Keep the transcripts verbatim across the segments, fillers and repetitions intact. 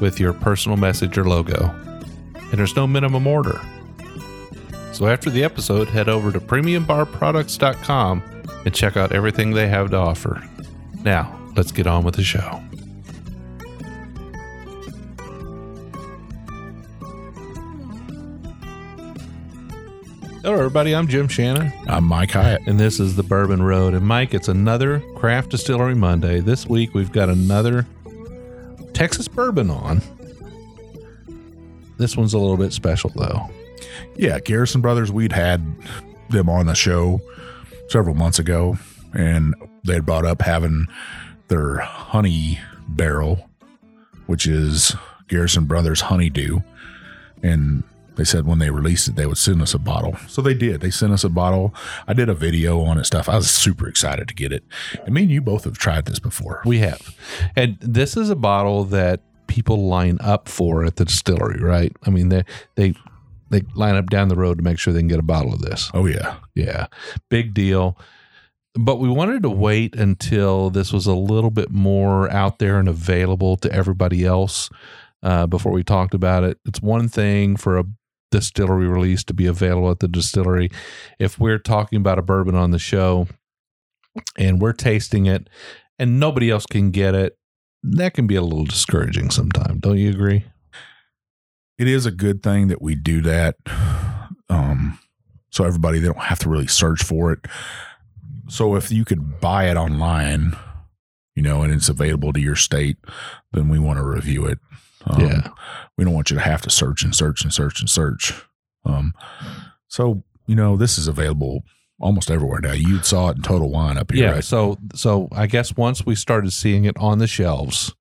with your personal message or logo. And there's no minimum order. So after the episode, head over to premium bar products dot com and check out everything they have to offer. Now, let's get on with the show. Hello, everybody. I'm Jim Shannon. I'm Mike Hyatt. And this is The Bourbon Road. And Mike, it's another Craft Distillery Monday. This week, we've got another Texas bourbon on. This one's a little bit special, though. Yeah, Garrison Brothers, we'd had them on the show several months ago, and they brought up having their honey barrel, which is Garrison Brothers Honeydew, and they said when they released it, they would send us a bottle. So they did. They sent us a bottle. I did a video on it stuff. I was super excited to get it. And me and you both have tried this before. We have. And this is a bottle that people line up for at the distillery, right? I mean, they they they line up down the road to make sure they can get a bottle of this. Oh, yeah. Yeah. Big deal. But we wanted to wait until this was a little bit more out there and available to everybody else uh, before we talked about it. It's one thing for a distillery release to be available at the distillery. If we're talking about a bourbon on the show and we're tasting it and nobody else can get it, that can be a little discouraging sometimes. Don't you agree? It is a good thing that we do that. Um, so everybody, they don't have to really search for it. So if you could buy it online, you know, and it's available to your state, then we want to review it. Um, yeah, we don't want you to have to search and search and search and search. Um, so you know this is available almost everywhere now. You saw it in Total Wine up here. Yeah. Right? So so I guess once we started seeing it on the shelves,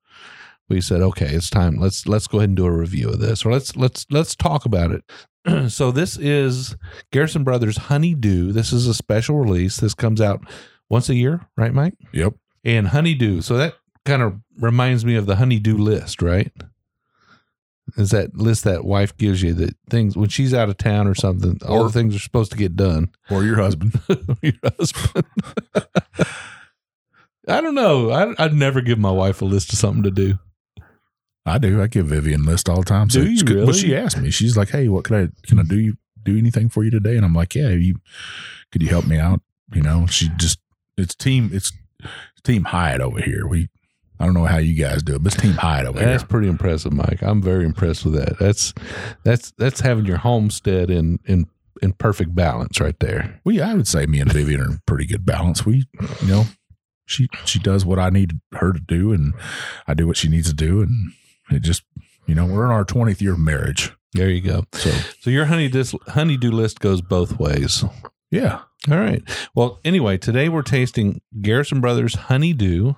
we said, okay, it's time. Let's let's go ahead and do a review of this, or let's let's let's talk about it. So this is Garrison Brothers Honeydew. This is a special release. This comes out once a year, right, Mike? Yep. And Honeydew. So that kind of reminds me of the Honeydew list, right? Is that list that wife gives you that things when she's out of town or something, or, all the things are supposed to get done. Or your husband. your husband. I don't know. I, I'd never give my wife a list of something to do. I do. I give Vivian list all the time. So do you really? Well, she asked me. She's like, hey, what can I, can I do you do anything for you today? And I'm like, yeah, you, could you help me out? You know, she just, it's team, it's team Hyatt over here. We, I don't know how you guys do it, but it's team Hyatt over that's here. That's pretty impressive, Mike. I'm very impressed with that. That's that's that's having your homestead in in, in perfect balance right there. We, I would say me and Vivian are in pretty good balance. We, you know, she she does what I need her to do, and I do what she needs to do, and it just, you know, we're in our twentieth year of marriage. There you go. So, so your honey dis, honeydew list goes both ways. Yeah. All right. Well, anyway, today we're tasting Garrison Brothers Honeydew.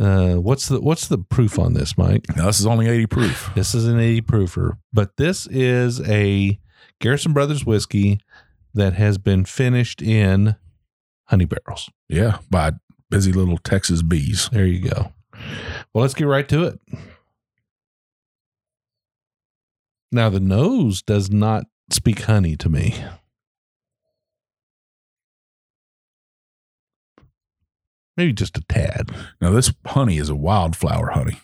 Uh, what's the what's the proof on this, Mike? No, this is only eighty proof. This is an eighty proofer, but this is a Garrison Brothers whiskey that has been finished in honey barrels. Yeah, by busy little Texas bees. There you go. Well, let's get right to it. Now, the nose does not speak honey to me. Maybe just a tad. Now, this honey is a wildflower honey.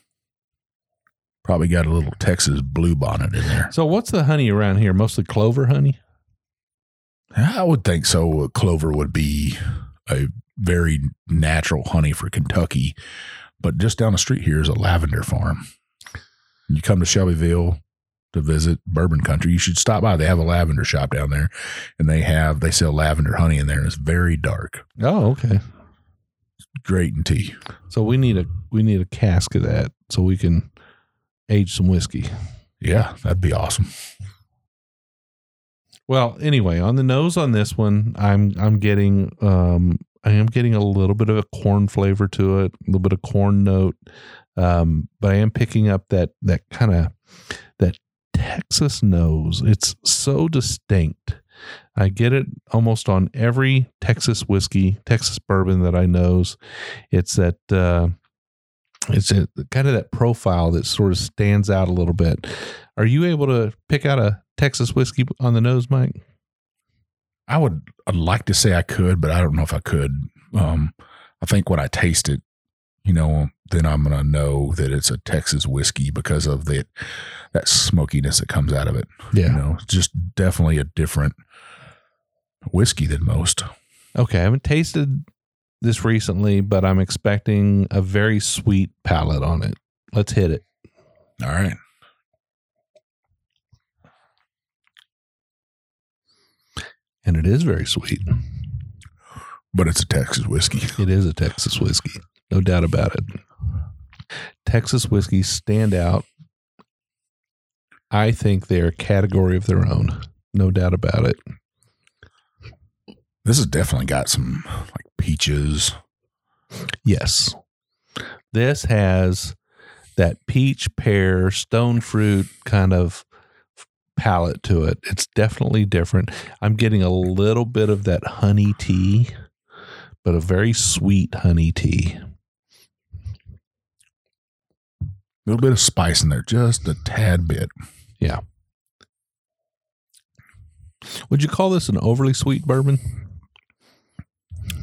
Probably got a little Texas bluebonnet in there. So what's the honey around here? Mostly clover honey? I would think so. Clover would be a very natural honey for Kentucky. But just down the street here is a lavender farm. You come to Shelbyville to visit bourbon country, you should stop by. They have a lavender shop down there, and they have they sell lavender honey in there, and it's very dark. Oh, okay. Great in tea. So we need a we need a cask of that so we can age some whiskey. Yeah, that'd be awesome. Well, anyway, on the nose on this one, I'm I'm getting um I am getting a little bit of a corn flavor to it, a little bit of corn note. Um, but I am picking up that, that kind of that Texas nose. It's so distinct. I get it almost on every Texas whiskey, Texas bourbon that I knows. It's that, uh, it's a, kind of that profile that sort of stands out a little bit. Are you able to pick out a Texas whiskey on the nose, Mike? I would I'd like to say I could, but I don't know if I could. Um, I think when I taste it, you know, then I'm going to know that it's a Texas whiskey because of the, that smokiness that comes out of it. Yeah. You know, just definitely a different whiskey than most. Okay. I haven't tasted this recently, but I'm expecting a very sweet palate on it. Let's hit it. All right. And it is very sweet. But it's a Texas whiskey. It is a Texas whiskey. No doubt about it. Texas whiskeys stand out. I think they're a category of their own. No doubt about it. This has definitely got some like peaches. Yes. This has that peach, pear, stone fruit kind of palette to it. It's definitely different. I'm getting a little bit of that honey tea, but a very sweet honey tea. A little bit of spice in there, just a tad bit. Yeah. Would you call this an overly sweet bourbon?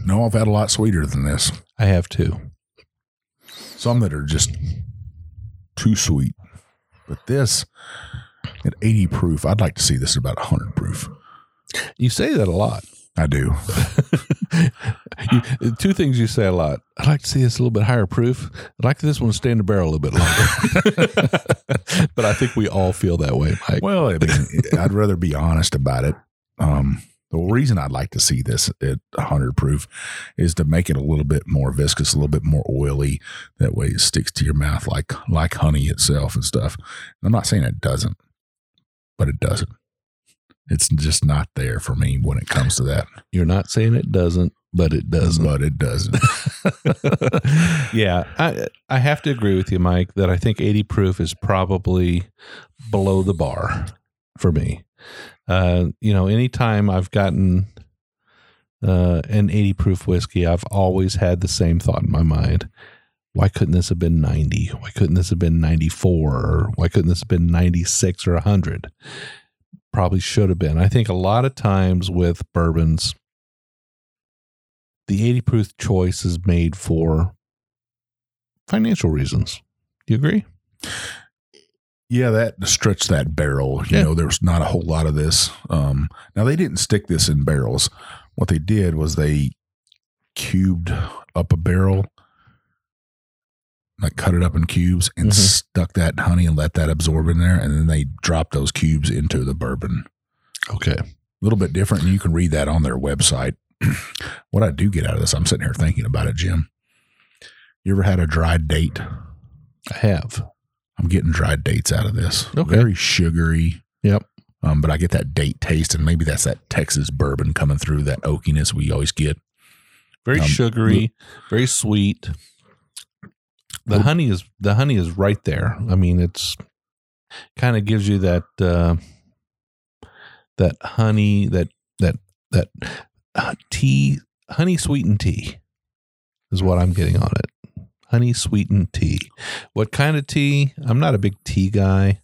No, I've had a lot sweeter than this. I have too. Some that are just too sweet. But this, at eighty proof, I'd like to see this at about one hundred proof. You say that a lot. I do. you, two things you say a lot. I'd like to see this a little bit higher proof. I'd like this one to stay in the barrel a little bit longer. But I think we all feel that way, Mike. Well, I mean, I'd rather be honest about it. Um, the reason I'd like to see this at one hundred proof is to make it a little bit more viscous, a little bit more oily. That way it sticks to your mouth like like honey itself and stuff. And I'm not saying it doesn't, but it doesn't. It's just not there for me when it comes to that. You're not saying it doesn't, but it doesn't. But it doesn't. Yeah. I I have to agree with you, Mike, that I think eighty proof is probably below the bar for me. Uh, you know, anytime I've gotten uh, an eighty proof whiskey, I've always had the same thought in my mind. Why couldn't this have been ninety? Why couldn't this have been ninety-four? Or why couldn't this have been ninety-six or one hundred? Probably should have been. I think a lot of times with bourbons, the eighty proof choice is made for financial reasons. Do you agree? Yeah, that to stretch that barrel. You yeah. know, there's not a whole lot of this. Um, now they didn't stick this in barrels. What they did was they cubed up a barrel, like cut it up in cubes and mm-hmm. stuck that honey and let that absorb in there. And then they dropped those cubes into the bourbon. Okay. A little bit different. And you can read that on their website. What I do get out of this, I'm sitting here thinking about it, Jim. You ever had a dried date? I have. I'm getting dried dates out of this. Okay. Very sugary. Yep. Um, but I get that date taste, and maybe that's that Texas bourbon coming through, that oakiness we always get. Very um, sugary, very sweet. The honey is the honey is right there. I mean, it's kind of gives you that uh, that honey that that that uh, tea honey sweetened tea is what I'm getting on it. Honey sweetened tea. What kind of tea? I'm not a big tea guy,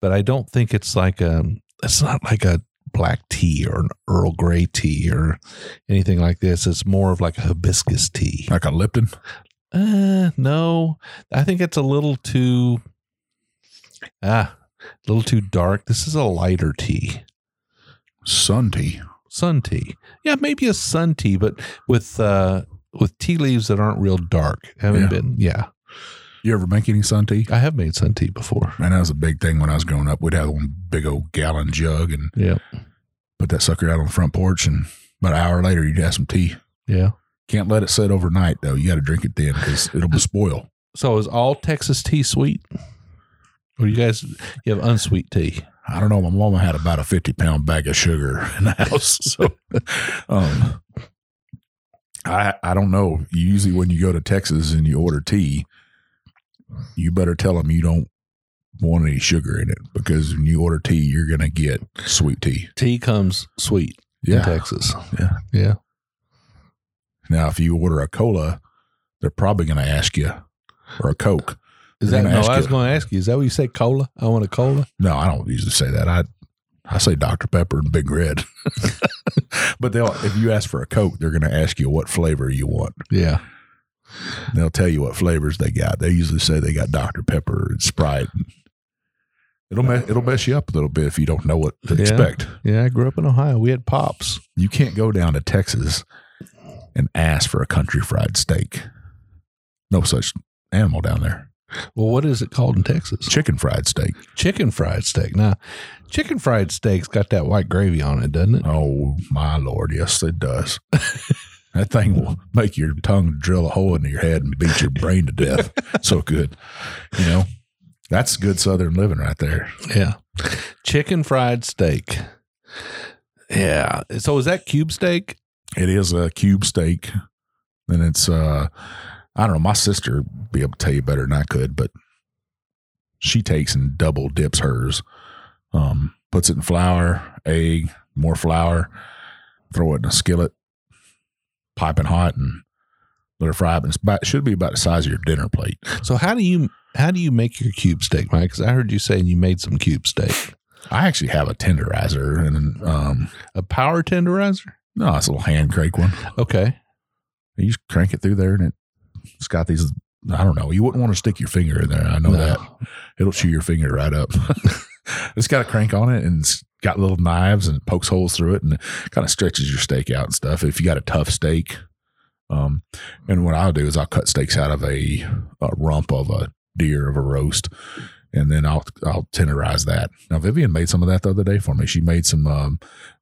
but I don't think it's like a it's not like a black tea or an Earl Grey tea or anything like this. It's more of like a hibiscus tea, like a Lipton. Uh, no, I think it's a little too, ah, a little too dark. This is a lighter tea. Sun tea. Sun tea. Yeah, maybe a sun tea, but with uh, with tea leaves that aren't real dark. Haven't yeah. been, yeah. You ever make any sun tea? I have made sun tea before. Man, that was a big thing when I was growing up. We'd have one big old gallon jug and yep. put that sucker out on the front porch, and about an hour later, you'd have some tea. Yeah. Can't let it sit overnight, though. You got to drink it then because it'll spoil. So is all Texas tea sweet? Or you guys you have unsweet tea? I don't know. My mama had about a fifty-pound bag of sugar in the house. So um, I I don't know. Usually when you go to Texas and you order tea, you better tell them you don't want any sugar in it, because when you order tea, you're going to get sweet tea. Tea comes sweet yeah. in Texas. Yeah. Yeah. Now, if you order a cola, they're probably going to ask you, or a Coke. Is that, no, I was going to ask you, is that what you say, cola? I want a cola? No, I don't usually say that. I I say Doctor Pepper and Big Red. But they'll, if you ask for a Coke, they're going to ask you what flavor you want. Yeah. They'll tell you what flavors they got. They usually say they got Doctor Pepper and Sprite. It'll mess, it'll mess you up a little bit if you don't know what to yeah. expect. Yeah, I grew up in Ohio. We had Pops. You can't go down to Texas and ask for a country fried steak. No such animal down there. Well, what is it called in Texas? Chicken fried steak. Chicken fried steak. Now, chicken fried steak's got that white gravy on it, doesn't it? Oh, my Lord. Yes, it does. That thing will make your tongue drill a hole into your head and beat your brain to death. So good. You know, that's good Southern living right there. Yeah. Chicken fried steak. Yeah. So is that cube steak? It is a cube steak. And it's, uh, I don't know, my sister would be able to tell you better than I could, but she takes and double dips hers, um, puts it in flour, egg, more flour, throw it in a skillet, piping hot, and let her fry up. It's about, it should be about the size of your dinner plate. So how do you how do you make your cube steak, Mike? Because I heard you saying you made some cube steak. I actually have a tenderizer and um, a power tenderizer. No, it's a little hand crank one. Okay, you just crank it through there, and it. It's got these, I don't know. You wouldn't want to stick your finger in there. I know no. that. It'll chew your finger right up. It's got a crank on it, and it's got little knives, and it pokes holes through it, and it kind of stretches your steak out and stuff. If you got a tough steak, um, and what I'll do is I'll cut steaks out of a, a rump of a deer, of a roast, and then I'll I'll tenderize that. Now, Vivian made some of that the other day for me. She made some um,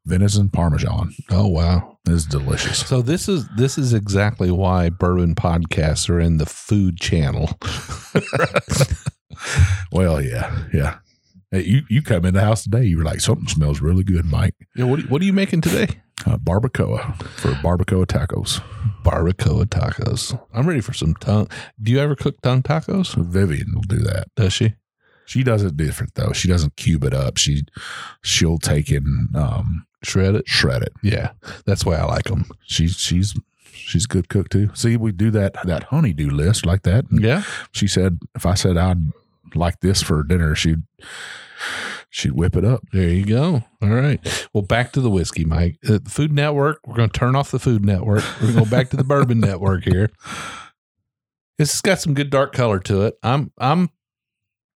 venison parmesan. Oh, wow. This is delicious. So this is this is exactly why bourbon podcasts are in the food channel. Well, yeah, yeah. Hey, you, you come in the house today, you were like, something smells really good, Mike. Yeah, what, what are you making today? Uh, barbacoa for barbacoa tacos. Barbacoa tacos. I'm ready for some tongue. Do you ever cook tongue tacos? Vivian will do that. Does she? She does it different, though. She doesn't cube it up. She, she'll take it and um, shred it. Shred it. Yeah. That's why I like them. She's she's she's a good cook, too. See, we do that that honeydew list like that. Yeah. She said, if I said I'd like this for dinner, she'd, she'd whip it up. There you go. All right. Well, back to the whiskey, Mike. Uh, the Food Network, we're going to turn off the Food Network. We're going to go back to the Bourbon Network here. It's got some good dark color to it. I'm I'm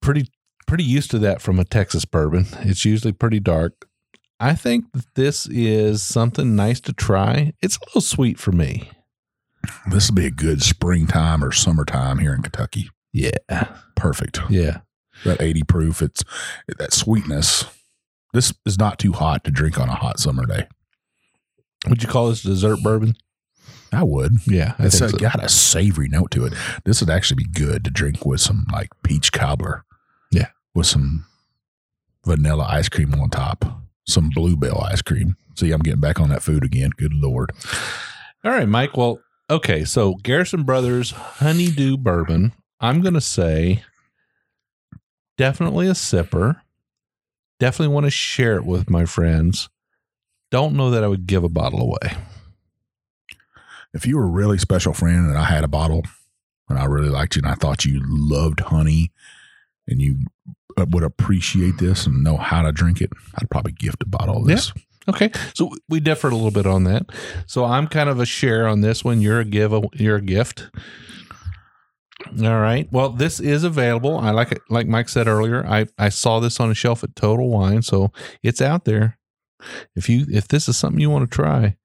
pretty... pretty used to that from a Texas bourbon. It's usually pretty dark. I think that this is something nice to try. It's a little sweet for me. This would be a good springtime or summertime here in Kentucky. Yeah. Perfect. Yeah. That eighty proof, it's that sweetness. This is not too hot to drink on a hot summer day. Would you call this dessert bourbon? I would. Yeah. I it's a, so. got a savory note to it. This would actually be good to drink with some like peach cobbler. Yeah. With some vanilla ice cream on top, some Blue Bell ice cream. See, I'm getting back on that food again. Good Lord. All right, Mike. Well, okay. So Garrison Brothers Honeydew Bourbon, I'm going to say definitely a sipper. Definitely want to share it with my friends. Don't know that I would give a bottle away. If you were a really special friend and I had a bottle and I really liked you and I thought you loved honey, and you would appreciate this and know how to drink it, I'd probably gift a bottle of this. Yeah. Okay. So we differed a little bit on that. So I'm kind of a share on this one. You're a give, you're a gift. All right. Well, this is available. I like it. Like Mike said earlier, I, I saw this on a shelf at Total Wine. So it's out there. If you, if this is something you want to try,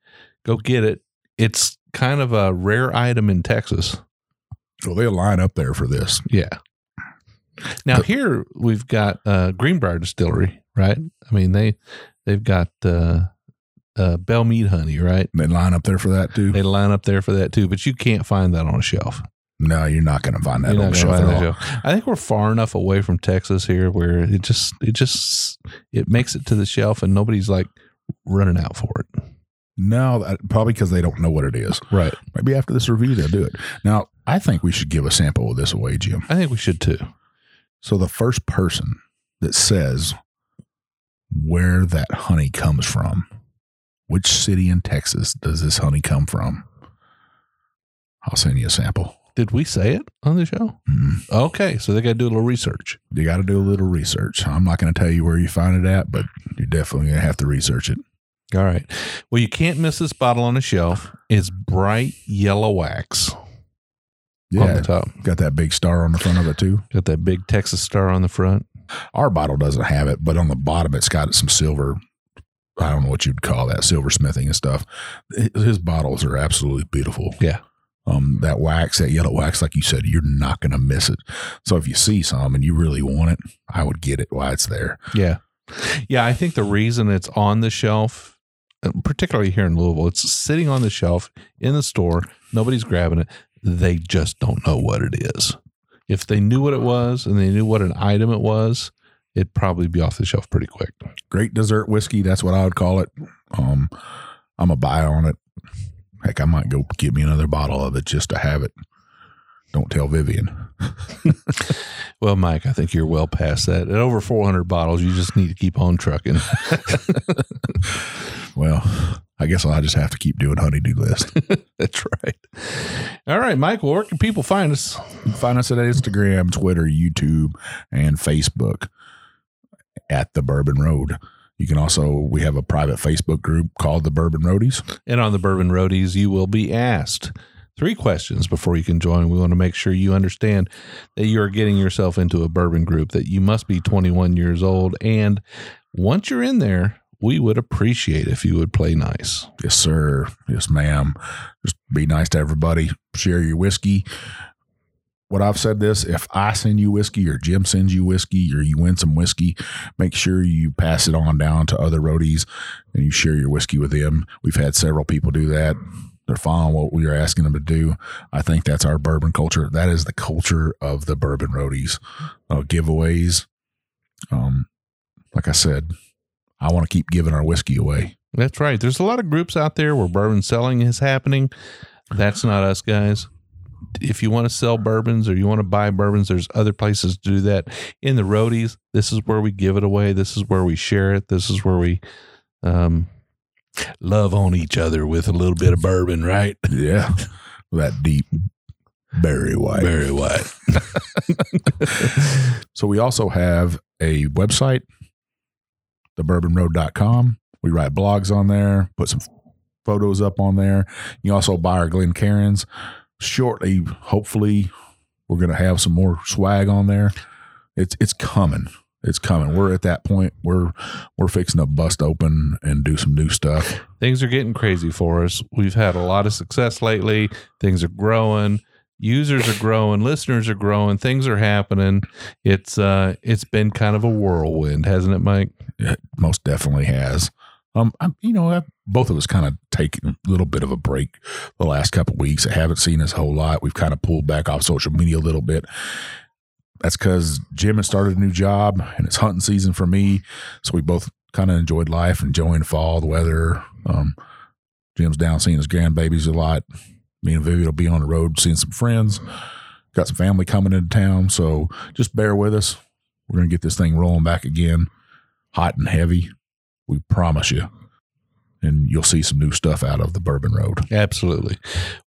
go get it. It's kind of a rare item in Texas. Well, they'll line up there for this. Yeah. Now here we've got uh, Greenbrier Distillery, right? I mean they they've got uh, uh, Bellmead honey, right? They line up there for that too. They line up there for that too, but you can't find that on a shelf. No, you're not going to find that you're on a shelf at all. Shelf. I think we're far enough away from Texas here where it just it just it makes it to the shelf and nobody's like running out for it. No, probably because they don't know what it is. Right. Maybe after this review, they'll do it. Now, I think we should give a sample of this away, Jim. I think we should too. So the first person that says where that honey comes from, which city in Texas does this honey come from, I'll send you a sample. Did we say it on the show? Mm-hmm. Okay, so they got to do a little research. You got to do a little research. I'm not going to tell you where you find it at, but you're definitely going to have to research it. All right. Well, you can't miss this bottle on the shelf. It's bright yellow wax. Yeah, on the top. Got that big star on the front of it, too. Got that big Texas star on the front. Our bottle doesn't have it, but on the bottom, it's got some silver. I don't know what you'd call that, silversmithing and stuff. His bottles are absolutely beautiful. Yeah. Um, that wax, that yellow wax, like you said, you're not going to miss it. So if you see some and you really want it, I would get it while it's there. Yeah. Yeah, I think the reason it's on the shelf, particularly here in Louisville, it's sitting on the shelf in the store. Nobody's grabbing it. They just don't know what it is. If they knew what it was and they knew what an item it was, it'd probably be off the shelf pretty quick. Great dessert whiskey. That's what I would call it. Um, I'm a buy on it. Heck, I might go get me another bottle of it just to have it. Don't tell Vivian. Well, Mike, I think you're well past that. At over four hundred bottles, you just need to keep on trucking. Well, I guess I'll just have to keep doing Honeydew List. That's right. All right, Mike, well, where can people find us? You can find us at Instagram, Twitter, YouTube, and Facebook at The Bourbon Road. You can also, we have a private Facebook group called The Bourbon Roadies. And on The Bourbon Roadies, you will be asked three questions before you can join. We want to make sure you understand that you're getting yourself into a bourbon group, that you must be twenty-one years old. And once you're in there, we would appreciate if you would play nice. Yes, sir. Yes, ma'am. Just be nice to everybody. Share your whiskey. What I've said this, if I send you whiskey or Jim sends you whiskey or you win some whiskey, make sure you pass it on down to other roadies and you share your whiskey with them. We've had several people do that. They're following what we are asking them to do. I think that's our bourbon culture. That is the culture of the Bourbon Roadies. Uh, giveaways. Um, like I said, I want to keep giving our whiskey away. That's right. There's a lot of groups out there where bourbon selling is happening. That's not us, guys. If you want to sell bourbons or you want to buy bourbons, there's other places to do that. In the roadies, this is where we give it away. This is where we share it. This is where we um, love on each other with a little bit of bourbon, right? Yeah. That deep berry white. Berry white. So we also have a website, the bourbon road dot com. We write blogs on there, put some photos up on there. You also buy our Glen Cairns. Shortly, hopefully, we're going to have some more swag on there. It's it's coming. It's coming. We're at that point. We're we're fixing to bust open and do some new stuff. Things are getting crazy for us. We've had a lot of success lately. Things are growing. Users are growing. Listeners are growing. Things are happening. It's uh, it's been kind of a whirlwind, hasn't it, Mike? It most definitely has. Um, I'm, you know, I've, both of us kind of taken a little bit of a break the last couple of weeks. I haven't seen us a whole lot. We've kind of pulled back off social media a little bit. That's because Jim has started a new job and it's hunting season for me. So we both kind of enjoyed life, enjoying fall, the weather. Um, Jim's down seeing his grandbabies a lot. Me and Vivian will be on the road seeing some friends. Got some family coming into town. So just bear with us. We're going to get this thing rolling back again, hot and heavy. We promise you, and you'll see some new stuff out of the Bourbon Road. Absolutely.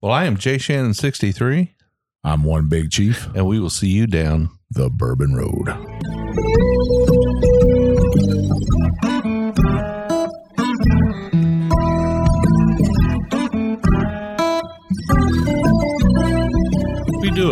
Well, I am Jay Shannon sixty-three. I'm One Big Chief. And we will see you down the Bourbon Road. We do